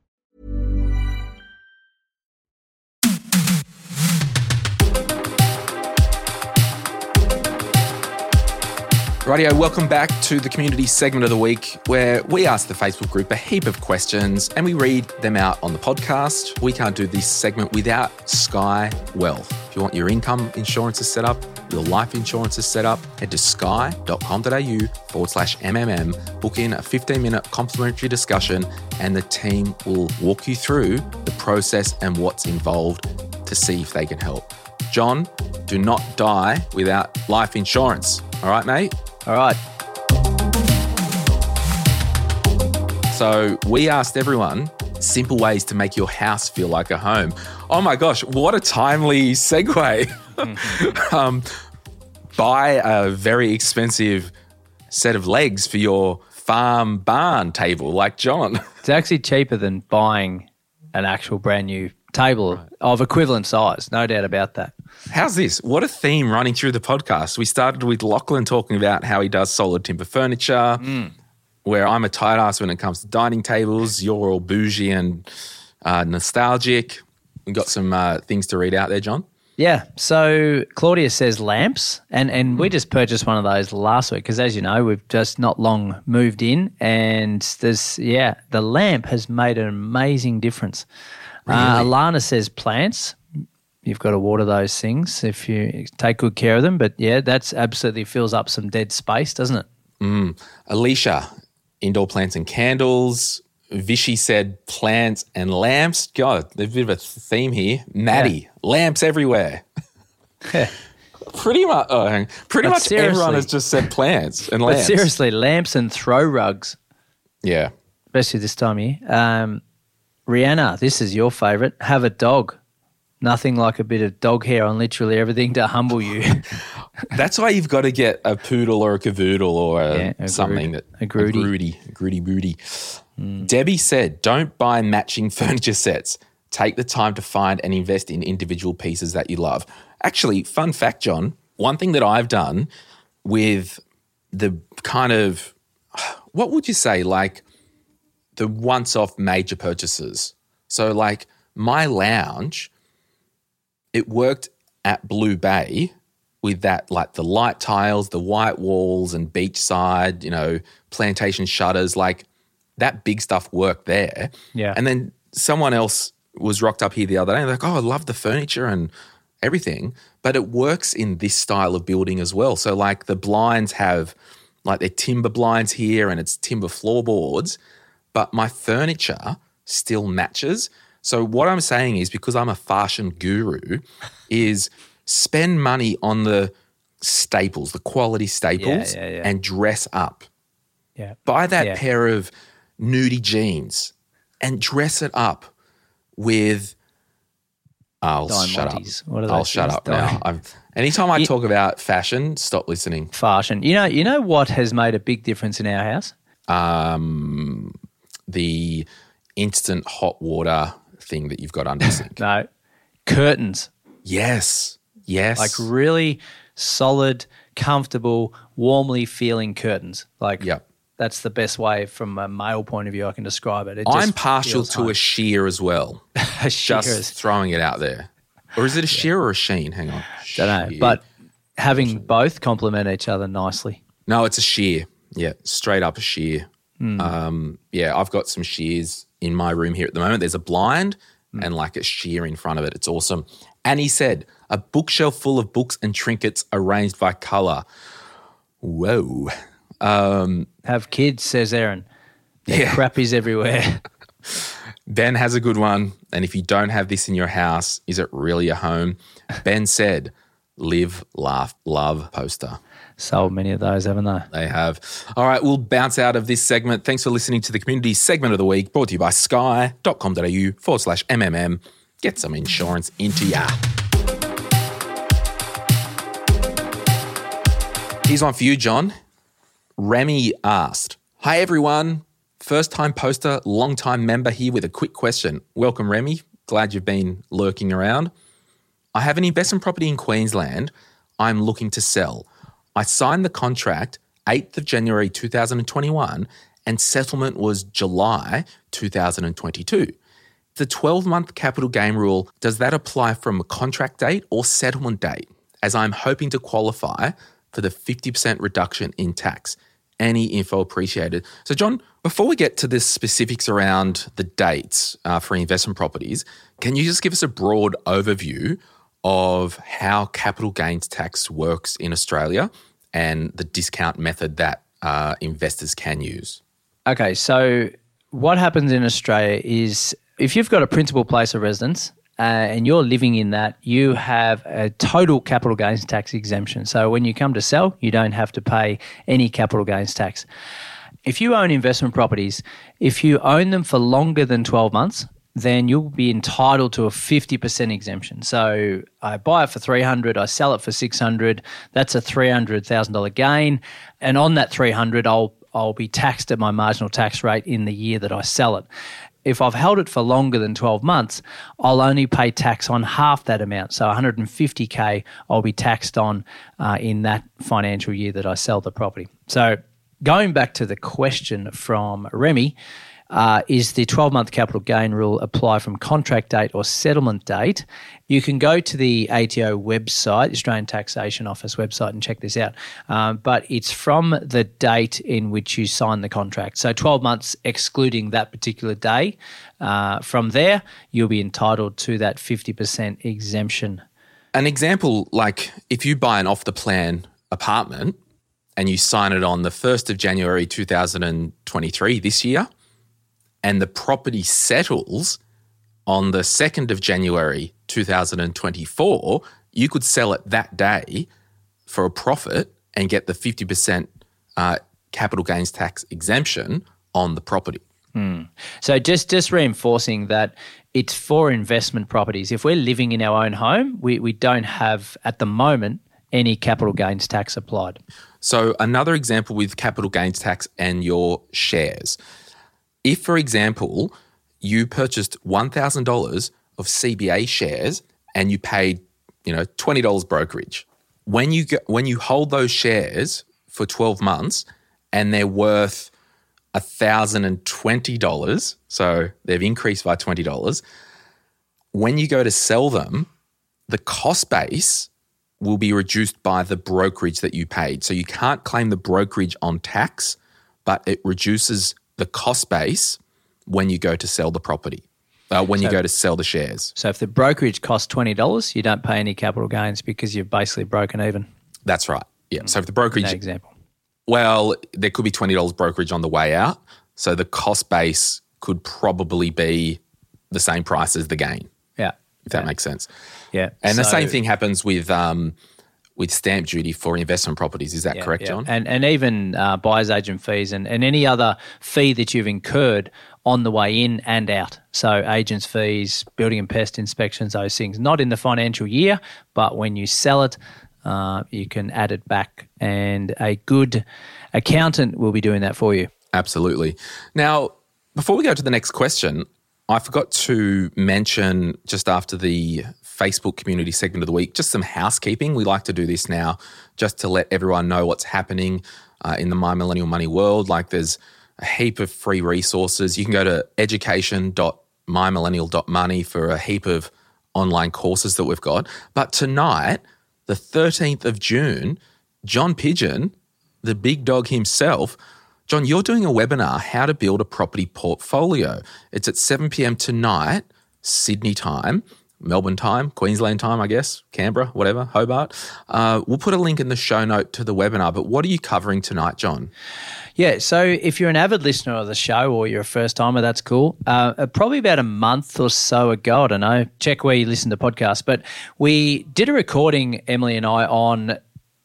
Rightio, welcome back to the community segment of the week where we ask the Facebook group a heap of questions and we read them out on the podcast. We can't do this segment without Sky Wealth. If you want your income insurance set up, your life insurance is set up, head to sky dot com dot a u forward slash M M M, book in a fifteen minute complimentary discussion, and the team will walk you through the process and what's involved to see if they can help. John, do not die without life insurance. All right, mate? All right. So we asked everyone simple ways to make your house feel like a home. Oh my gosh, what a timely segue. Mm-hmm. um, buy a very expensive set of legs for your farm barn table like John. It's actually cheaper than buying an actual brand new table right. of equivalent size, no doubt about that. How's this? What a theme running through the podcast. We started with Lachlan talking about how he does solid timber furniture, mm. where I'm a tight ass when it comes to dining tables. You're all bougie and uh, nostalgic. We've got some uh, things to read out there, John. Yeah. So Claudia says lamps, and, and we just purchased one of those last week because, as you know, we've just not long moved in, and there's, yeah, the lamp has made an amazing difference. Really? Uh, Alana says plants. You've got to water those things if you take good care of them. But, yeah, that's absolutely fills up some dead space, doesn't it? Mm. Alicia, indoor plants and candles. Vishy said plants and lamps. God, there's a bit of a theme here. Maddie, yeah. Lamps everywhere. Yeah. Pretty much oh, pretty but much everyone has just said plants and lamps. But seriously, lamps and throw rugs. Yeah. Especially this time of year. Um, Rihanna, this is your favourite. Have a dog. Nothing like a bit of dog hair on literally everything to humble you. That's why you've got to get a poodle or a cavoodle or a, yeah, a something. Groody, that a groody. A groody, groody booty. Mm. Debbie said, don't buy matching furniture sets. Take the time to find and invest in individual pieces that you love. Actually, fun fact, John, one thing that I've done with the kind of, what would you say, like the once-off major purchases. So like my lounge... It worked at Blue Bay with that, like the light tiles, the white walls and beachside, you know, plantation shutters, like that big stuff worked there. Yeah. And then someone else was rocked up here the other day and they're like, oh, I love the furniture and everything, but it works in this style of building as well. So like the blinds have like they're timber blinds here and it's timber floorboards, but my furniture still matches. So what I'm saying is, because I'm a fashion guru, is spend money on the staples, the quality staples, yeah, yeah, yeah. and dress up. Yeah. Buy that yeah. pair of nudie jeans and dress it up with I'll Dime shut Monties. Up. What are those I'll shut up Dime. Now. I'm, anytime I you, talk about fashion, stop listening. Fashion. You know, you know what has made a big difference in our house? Um, the instant hot water thing that you've got under the sink. No. Curtains. Yes. Yes. Like really solid, comfortable, warmly feeling curtains. Like yep. that's the best way from a male point of view I can describe it. It just I'm partial to home. A sheer as well. A sheer. Just throwing it out there. Or is it a sheer yeah. or a sheen? Hang on. Don't know. Sheer. But having both complement each other nicely. No, it's a sheer. Yeah. Straight up a sheer. Mm. Um, yeah, I've got some sheers in my room here at the moment. There's a blind mm. and like a sheer in front of it. It's awesome. And he said, a bookshelf full of books and trinkets arranged by colour. Whoa. Um, Have kids, says Aaron. They're yeah. crappies everywhere. Ben has a good one. And if you don't have this in your house, is it really a home? Ben said, live, laugh, love poster. Sold many of those, haven't they? They have. All right, we'll bounce out of this segment. Thanks for listening to the community segment of the week, brought to you by sky dot com dot a u forward slash M M M. Get some insurance into ya. Here's one for you, John. Remy asked, hi, everyone. First-time poster, long-time member here with a quick question. Welcome, Remy. Glad you've been lurking around. I have an investment property in Queensland I'm looking to sell. I signed the contract eighth of January twenty twenty-one and settlement was July twenty twenty-two. The twelve-month capital gain rule, does that apply from a contract date or settlement date, as I'm hoping to qualify for the fifty percent reduction in tax? Any info appreciated. So, John, before we get to the specifics around the dates uh, for investment properties, can you just give us a broad overview of how capital gains tax works in Australia and the discount method that uh, investors can use? Okay, so what happens in Australia is if you've got a principal place of residence uh, and you're living in that, you have a total capital gains tax exemption. So when you come to sell, you don't have to pay any capital gains tax. If you own investment properties, if you own them for longer than twelve months, then you'll be entitled to a fifty percent exemption. So I buy it for three hundred dollars, I sell it for six hundred dollars, that's a three hundred thousand dollars gain, and on that three hundred dollars, I'll I'll be taxed at my marginal tax rate in the year that I sell it. If I've held it for longer than twelve months, I'll only pay tax on half that amount. So one hundred fifty thousand dollars I'll be taxed on uh, in that financial year that I sell the property. So going back to the question from Remy, uh, is the twelve-month capital gain rule apply from contract date or settlement date? You can go to the A T O website, Australian Taxation Office website, and check this out. Um, but it's from the date in which you sign the contract. So twelve months excluding that particular day. Uh, from there, you'll be entitled to that fifty percent exemption. An example, like if you buy an off-the-plan apartment and you sign it on the first of January twenty twenty-three, this year, and the property settles on the second of January twenty twenty-four, you could sell it that day for a profit and get the fifty percent uh, capital gains tax exemption on the property. Hmm. So just, just reinforcing that it's for investment properties. If we're living in our own home, we, we don't have, at the moment, any capital gains tax applied. So another example with capital gains tax and your shares. If, for example, you purchased one thousand dollars of C B A shares and you paid, you know, twenty dollars brokerage, when you get, when you hold those shares for twelve months and they're worth one thousand twenty dollars, so they've increased by twenty dollars, when you go to sell them, the cost base will be reduced by the brokerage that you paid. So you can't claim the brokerage on tax, but it reduces the cost base when you go to sell the property, uh, when so, you go to sell the shares. So if the brokerage costs twenty dollars, you don't pay any capital gains because you've basically broken even. That's right. Yeah. Mm. So if the brokerage... In that example. Well, there could be twenty dollars brokerage on the way out. So the cost base could probably be the same price as the gain. Yeah. If that yeah. makes sense. Yeah. And so, the same thing happens with um, with stamp duty for investment properties. Is that yeah, correct, yeah. John? And and even uh, buyer's agent fees and, and any other fee that you've incurred on the way in and out. So agents' fees, building and pest inspections, those things. Not in the financial year, but when you sell it, uh, you can add it back, and a good accountant will be doing that for you. Absolutely. Now, before we go to the next question, I forgot to mention just after the Facebook community segment of the week, just some housekeeping. We like to do this now just to let everyone know what's happening uh, in the My Millennial Money world. Like there's a heap of free resources. You can go to education dot my millennial dot money for a heap of online courses that we've got. But tonight, the thirteenth of June, John Pidgeon, the big dog himself, John, you're doing a webinar, How to Build a Property Portfolio. It's at seven p.m. tonight Sydney time, Melbourne time, Queensland time, I guess, Canberra, whatever, Hobart. Uh, we'll put a link in the show note to the webinar, but what are you covering tonight, John? Yeah, so if you're an avid listener of the show or you're a first-timer, that's cool. Uh, probably about a month or so ago, I don't know, check where you listen to podcasts, but we did a recording, Emily and I, on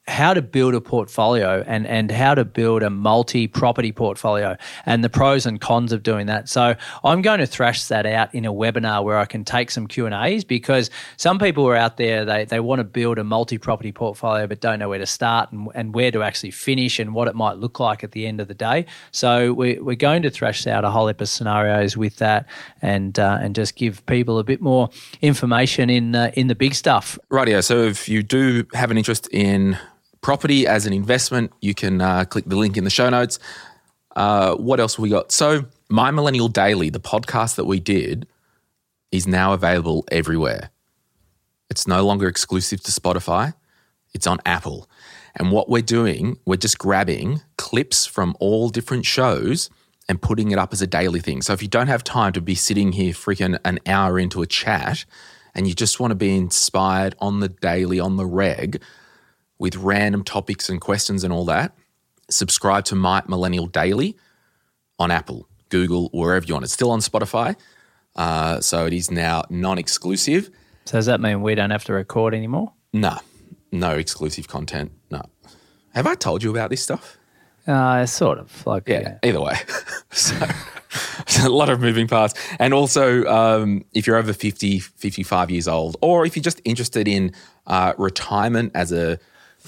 how to build a portfolio and, and how to build a multi-property portfolio and the pros and cons of doing that. So I'm going to thrash that out in a webinar where I can take some Q and A's, because some people are out there, they they want to build a multi-property portfolio but don't know where to start and, and where to actually finish and what it might look like at the end of the day. So we, we're going to thrash out a whole heap of scenarios with that and uh, and just give people a bit more information in, uh, in the big stuff. Rightio. So if you do have an interest in property as an investment, you can uh, click the link in the show notes. Uh, what else have we got? So My Millennial Daily, the podcast that we did, is now available everywhere. It's no longer exclusive to Spotify. It's on Apple. And what we're doing, we're just grabbing clips from all different shows and putting it up as a daily thing. So if you don't have time to be sitting here freaking an hour into a chat and you just want to be inspired on the daily, on the reg, with random topics and questions and all that, subscribe to My Millennial Daily on Apple, Google, wherever you want. It's still on Spotify, uh, so it is now non-exclusive. So does that mean we don't have to record anymore? No, no exclusive content, no. Have I told you about this stuff? Uh, sort of. Like, yeah, yeah. Either way. So a lot of moving parts. And also, um, if you're over fifty, fifty-five years old, or if you're just interested in uh, retirement as a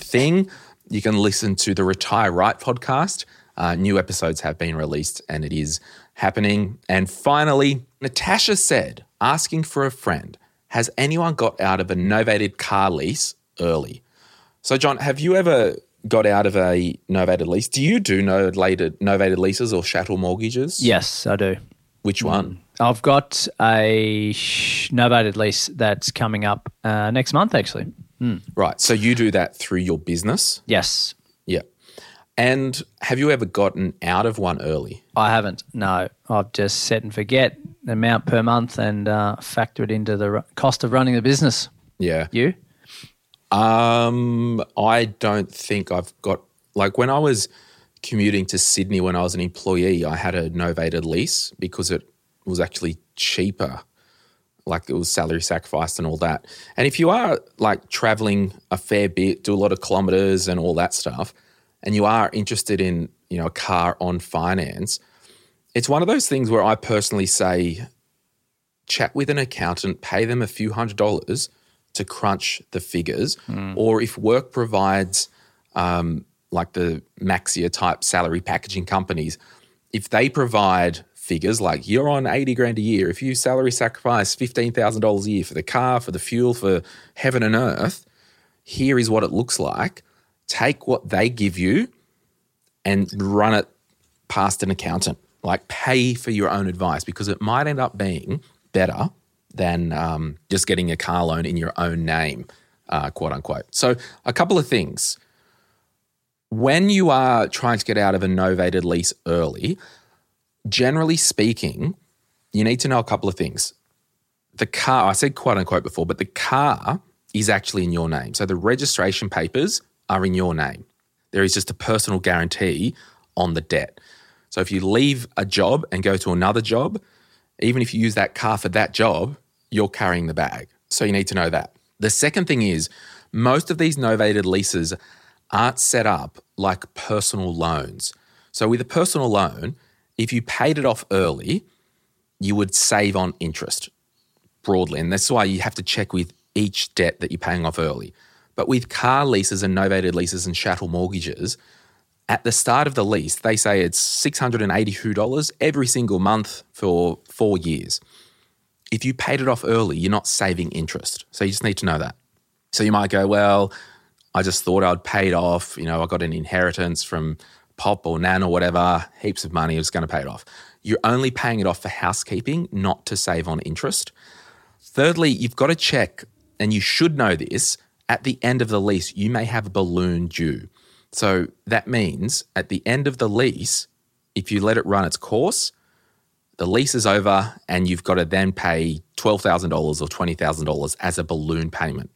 thing, you can listen to the Retire Right podcast. Uh, new episodes have been released and it is happening. And finally, Natasha said, asking for a friend, has anyone got out of a novated car lease early? So, John, have you ever got out of a novated lease? Do you do novated, novated leases or chattel mortgages? Yes, I do. Which one? I've got a novated lease that's coming up uh, next month, actually. Mm. Right. So you do that through your business? Yes. Yeah. And have you ever gotten out of one early? I haven't, no. I've just set and forget the amount per month and uh, factor it into the cost of running the business. Yeah. You? Um, I don't think I've got – like when I was commuting to Sydney when I was an employee, I had a novated lease because it was actually cheaper. Like it was salary sacrificed and all that. And if you are like traveling a fair bit, do a lot of kilometers and all that stuff, and you are interested in, you know, a car on finance, it's one of those things where I personally say chat with an accountant, pay them a few hundred dollars to crunch the figures. Mm. Or if work provides um, like the Maxia type salary packaging companies, if they provide figures like you're on eighty grand a year, if you salary sacrifice fifteen thousand dollars a year for the car, for the fuel, for heaven and earth, here is what it looks like. Take what they give you and run it past an accountant. Like pay for your own advice, because it might end up being better than um, just getting a car loan in your own name, uh, quote unquote. So a couple of things. When you are trying to get out of a novated lease early, generally speaking, you need to know a couple of things. The car, I said quote unquote before, but the car is actually in your name. So the registration papers are in your name. There is just a personal guarantee on the debt. So if you leave a job and go to another job, even if you use that car for that job, you're carrying the bag. So you need to know that. The second thing is most of these novated leases aren't set up like personal loans. So with a personal loan, if you paid it off early, you would save on interest broadly. And that's why you have to check with each debt that you're paying off early. But with car leases and novated leases and chattel mortgages, at the start of the lease, they say it's six hundred eighty-two dollars every single month for four years. If you paid it off early, you're not saving interest. So you just need to know that. So you might go, well, I just thought I'd paid off. You know, I got an inheritance from Pop or Nan or whatever, heaps of money, I was going to pay it off. You're only paying it off for housekeeping, not to save on interest. Thirdly, you've got to check, and you should know this, at the end of the lease, you may have a balloon due. So that means at the end of the lease, if you let it run its course, the lease is over and you've got to then pay twelve thousand dollars or twenty thousand dollars as a balloon payment.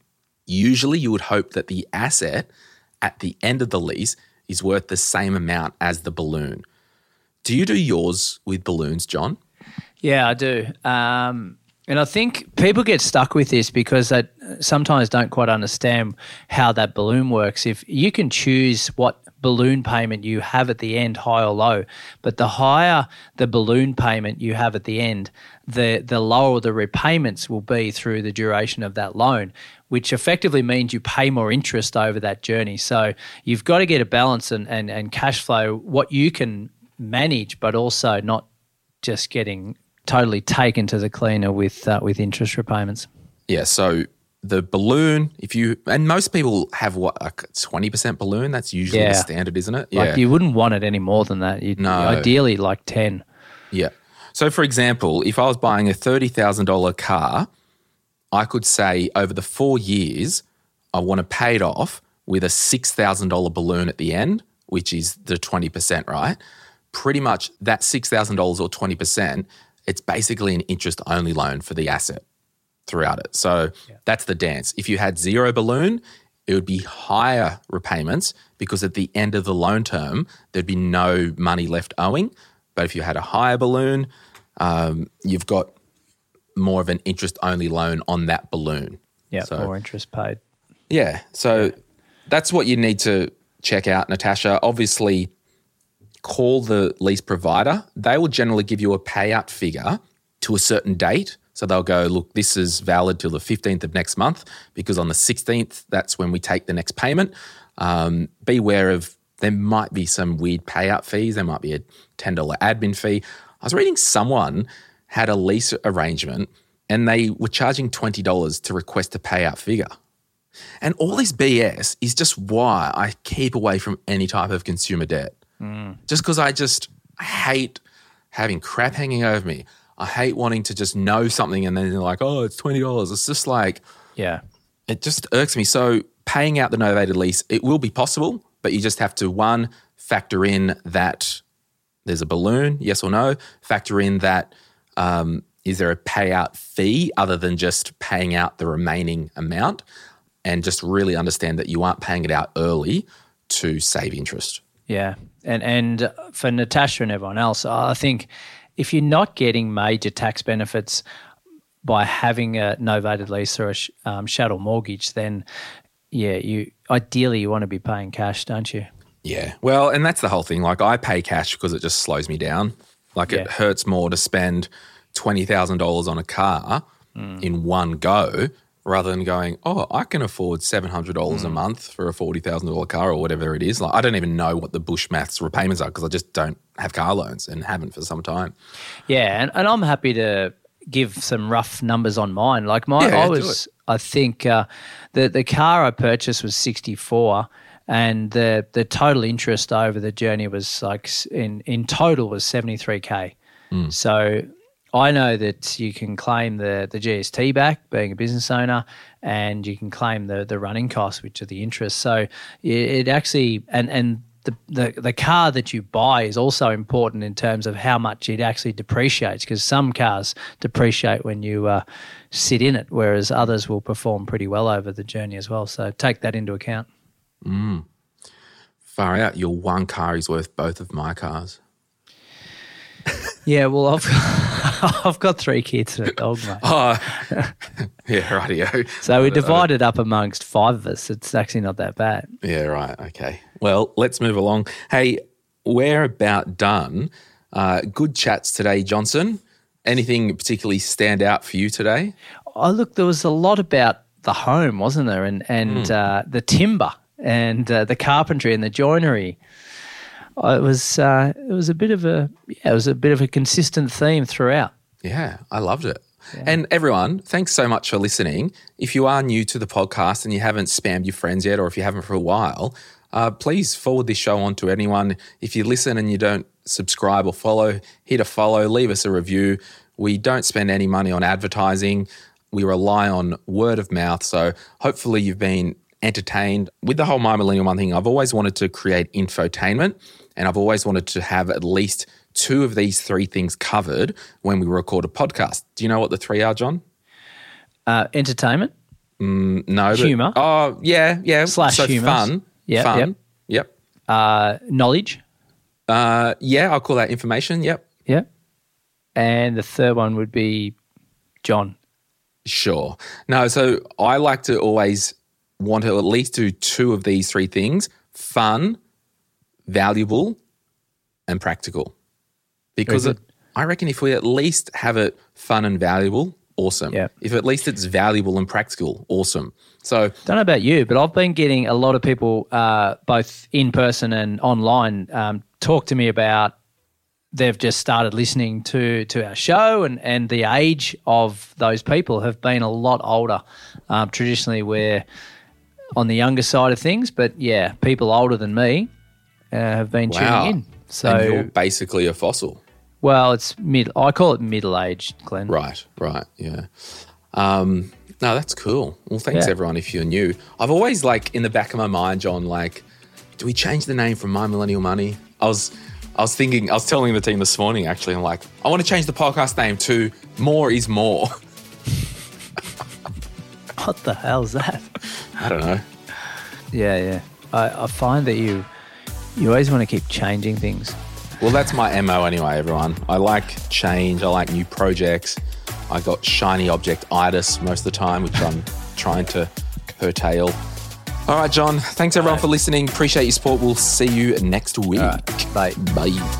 Usually you would hope that the asset at the end of the lease is worth the same amount as the balloon. Do you do yours with balloons, John? Yeah, I do. Um, and I think people get stuck with this because they sometimes don't quite understand how that balloon works. If you can choose what balloon payment you have at the end, high or low, but the higher the balloon payment you have at the end, the the lower the repayments will be through the duration of that loan, which effectively means you pay more interest over that journey. So you've got to get a balance and, and, and cash flow, what you can manage, but also not just getting totally taken to the cleaner with uh, with interest repayments. Yeah, so the balloon, if you, and most people have what, a twenty percent balloon? That's usually yeah. the standard, isn't it? Yeah. Like you wouldn't want it any more than that. You'd, no. Ideally like ten. Yeah. So for example, if I was buying a thirty thousand dollars car, I could say over the four years, I want to pay it off with a six thousand dollars balloon at the end, which is the twenty percent, right? Pretty much that six thousand dollars or twenty percent, it's basically an interest-only loan for the asset throughout it. So yeah. that's the dance. If you had zero balloon, it would be higher repayments because at the end of the loan term, there'd be no money left owing. But if you had a higher balloon, um, you've got more of an interest-only loan on that balloon. Yeah, so, more interest paid. Yeah, so yeah. that's what you need to check out, Natasha. Obviously, call the lease provider. They will generally give you a payout figure to a certain date. So they'll go, look, this is valid till the fifteenth of next month because on the sixteenth, that's when we take the next payment. Um, beware of there might be some weird payout fees. There might be a ten dollars admin fee. I was reading someone had a lease arrangement and they were charging twenty dollars to request a payout figure. And all this B S is just why I keep away from any type of consumer debt. Mm. Just because I just hate having crap hanging over me. I hate wanting to just know something and then they're like, oh, it's twenty dollars. It's just like, yeah, it just irks me. So paying out the novated lease, it will be possible, but you just have to, one, factor in that there's a balloon, yes or no, factor in that Um, is there a payout fee other than just paying out the remaining amount, and just really understand that you aren't paying it out early to save interest. Yeah. And, and for Natasha and everyone else, I think if you're not getting major tax benefits by having a novated lease or a um, shadow mortgage, then yeah, you ideally you want to be paying cash, don't you? Yeah. Well, and that's the whole thing. Like I pay cash because it just slows me down. Like yeah. it hurts more to spend twenty thousand dollars on a car mm. in one go rather than going, oh, I can afford seven hundred dollars mm. a month for a forty thousand dollars car or whatever it is. Like I don't even know what the bush maths repayments are because I just don't have car loans and haven't for some time. Yeah, and, and I'm happy to give some rough numbers on mine. Like my, yeah, I was, I think uh, the, the car I purchased was sixty-four. And the, the total interest over the journey was like in, in total was seventy-three K. Mm. So I know that you can claim the, the G S T back being a business owner, and you can claim the, the running costs, which are the interest. So it actually, and, and the, the, the car that you buy is also important in terms of how much it actually depreciates, because some cars depreciate when you uh, sit in it, whereas others will perform pretty well over the journey as well. So take that into account. Mm. Far out, your one car is worth both of my cars. Yeah, well, I've got, I've got three kids and a dog, mate. Oh, yeah, rightio. So we divided up amongst five of us. It's actually not that bad. Yeah, right, okay. Well, let's move along. Hey, we're about done. Uh, good chats today, Johnson. Anything particularly stand out for you today? Oh, look, there was a lot about the home, wasn't there, and, and mm. uh, the timber. And uh, the carpentry and the joinery. It was uh, it was a bit of a yeah, it was a bit of a consistent theme throughout. Yeah, I loved it. Yeah. And everyone, thanks so much for listening. If you are new to the podcast and you haven't spammed your friends yet, or if you haven't for a while, uh, please forward this show on to anyone. If you listen and you don't subscribe or follow, hit a follow, leave us a review. We don't spend any money on advertising. We rely on word of mouth. So hopefully you've been entertained with the whole My Millennial Money thing. I've always wanted to create infotainment, and I've always wanted to have at least two of these three things covered when we record a podcast. Do you know what the three are, John? Uh, entertainment. Mm, no. Humour. But, oh, yeah, yeah. Slash so humour. Fun. Yep, fun. Yep. yep. Uh, knowledge. Uh, yeah, I'll call that information. Yep. Yep. And the third one would be John. Sure. No, so I like to always want to at least do two of these three things, fun, valuable, and practical. Because it, I reckon if we at least have it fun and valuable, awesome. Yep. If at least it's valuable and practical, awesome. So don't know about you, but I've been getting a lot of people uh, both in person and online um, talk to me about they've just started listening to, to our show, and, and the age of those people have been a lot older. Um, traditionally, we're on the younger side of things, but yeah, people older than me uh, have been wow. tuning in. So and you're basically a fossil. Well, it's mid. I call it middle-aged, Glenn. Right, right, yeah. Um, no, that's cool. Well, thanks yeah. everyone. If you're new, I've always like in the back of my mind, John, like, do we change the name from My Millennial Money? I was. I was thinking, I was telling the team this morning, actually, I'm like, I want to change the podcast name to More is More. What the hell is that? I don't know. Yeah, yeah. I, I find that you you always want to keep changing things. Well, that's my M O anyway, everyone. I like change. I like new projects. I got shiny object-itis most of the time, which I'm trying to curtail. All right, John. Thanks, everyone, for listening. Appreciate your support. We'll see you next week. Right. Bye. Bye.